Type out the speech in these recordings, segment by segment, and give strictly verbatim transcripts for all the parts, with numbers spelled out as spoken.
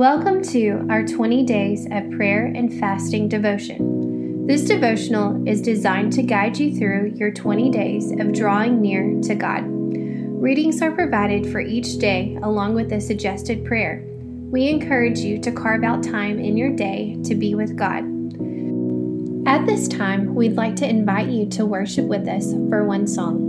Welcome to our twenty days of prayer and fasting devotion. This devotional is designed to guide you through your twenty days of drawing near to God. Readings are provided for each day along with a suggested prayer. We encourage you to carve out time in your day to be with God. At this time, we'd like to invite you to worship with us for one song.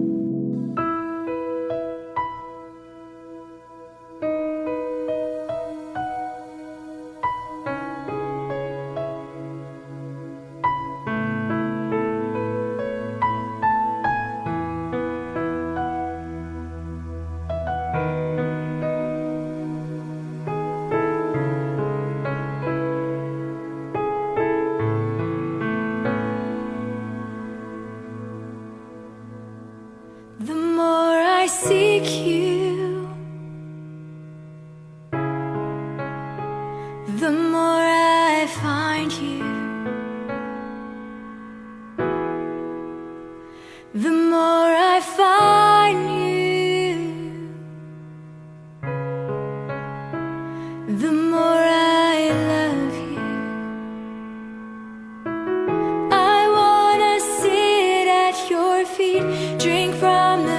Seek you, the more I find you, the more I find you, the more I love you. I wanna sit at your feet, drink from the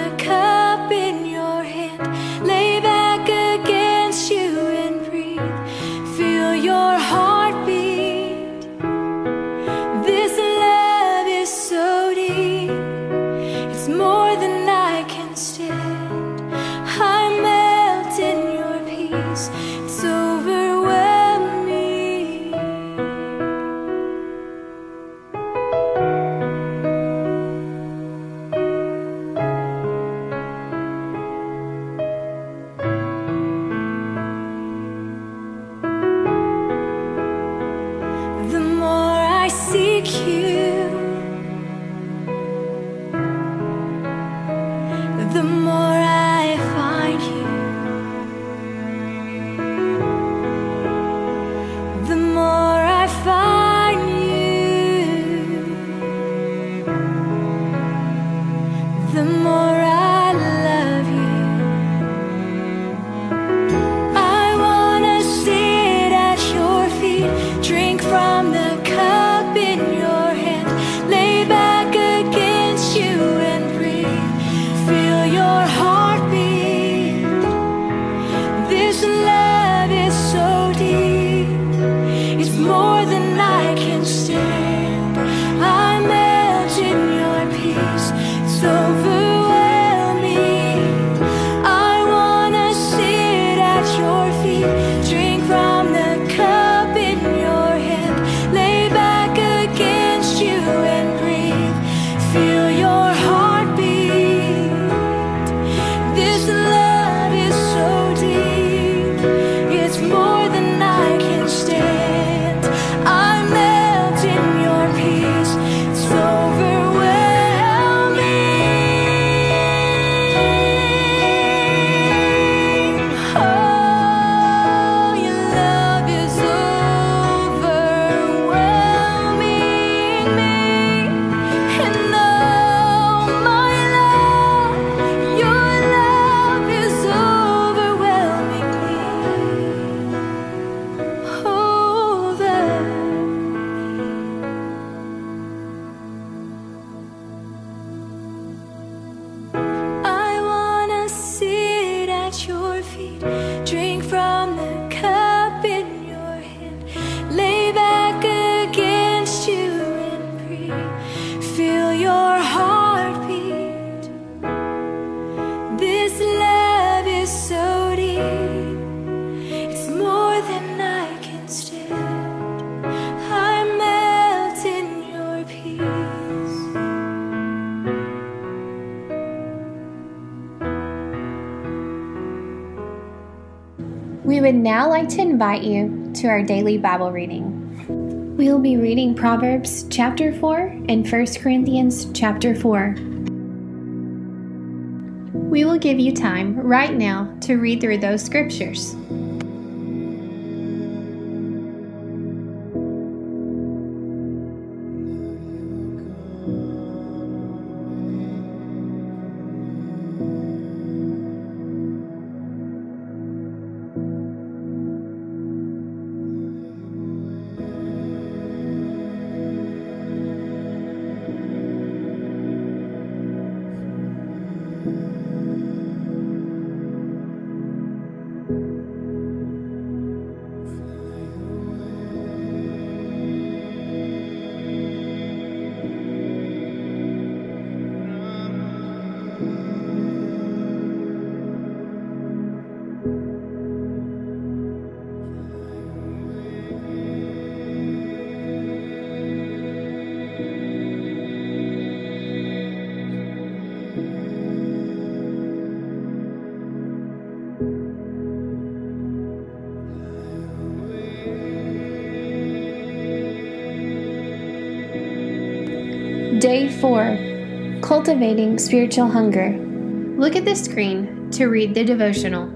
you, the more I find you, the more I find you, the more I love you. I wanna sit at your feet, drink from the cup in your hand, lay back against you and breathe, feel your heartbeat. This love is so deep, it's more than I can stand. I melt in your peace, it's overwhelming. I wanna sit at your feet, drink from the cup. Drink from the cup in your hand, lay back against you and breathe, feel your heartbeat. This love is so deep, it's more than I can stand. I melt in your peace. We would now like to invite you to our daily Bible reading. We will be reading Proverbs chapter four and First Corinthians chapter four. We will give you time right now to read through those scriptures. Day four, Cultivating Spiritual Hunger. Look at the screen to read the devotional.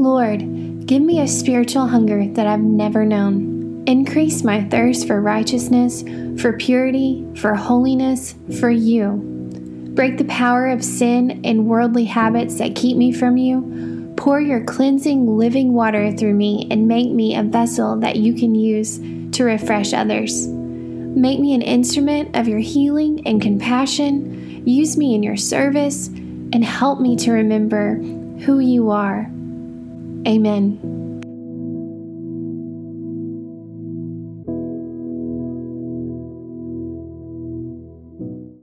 Lord, give me a spiritual hunger that I've never known. Increase my thirst for righteousness, for purity, for holiness, for you. Break the power of sin and worldly habits that keep me from you. Pour your cleansing, living water through me and make me a vessel that you can use to refresh others. Make me an instrument of your healing and compassion. Use me in your service and help me to remember who you are. Amen.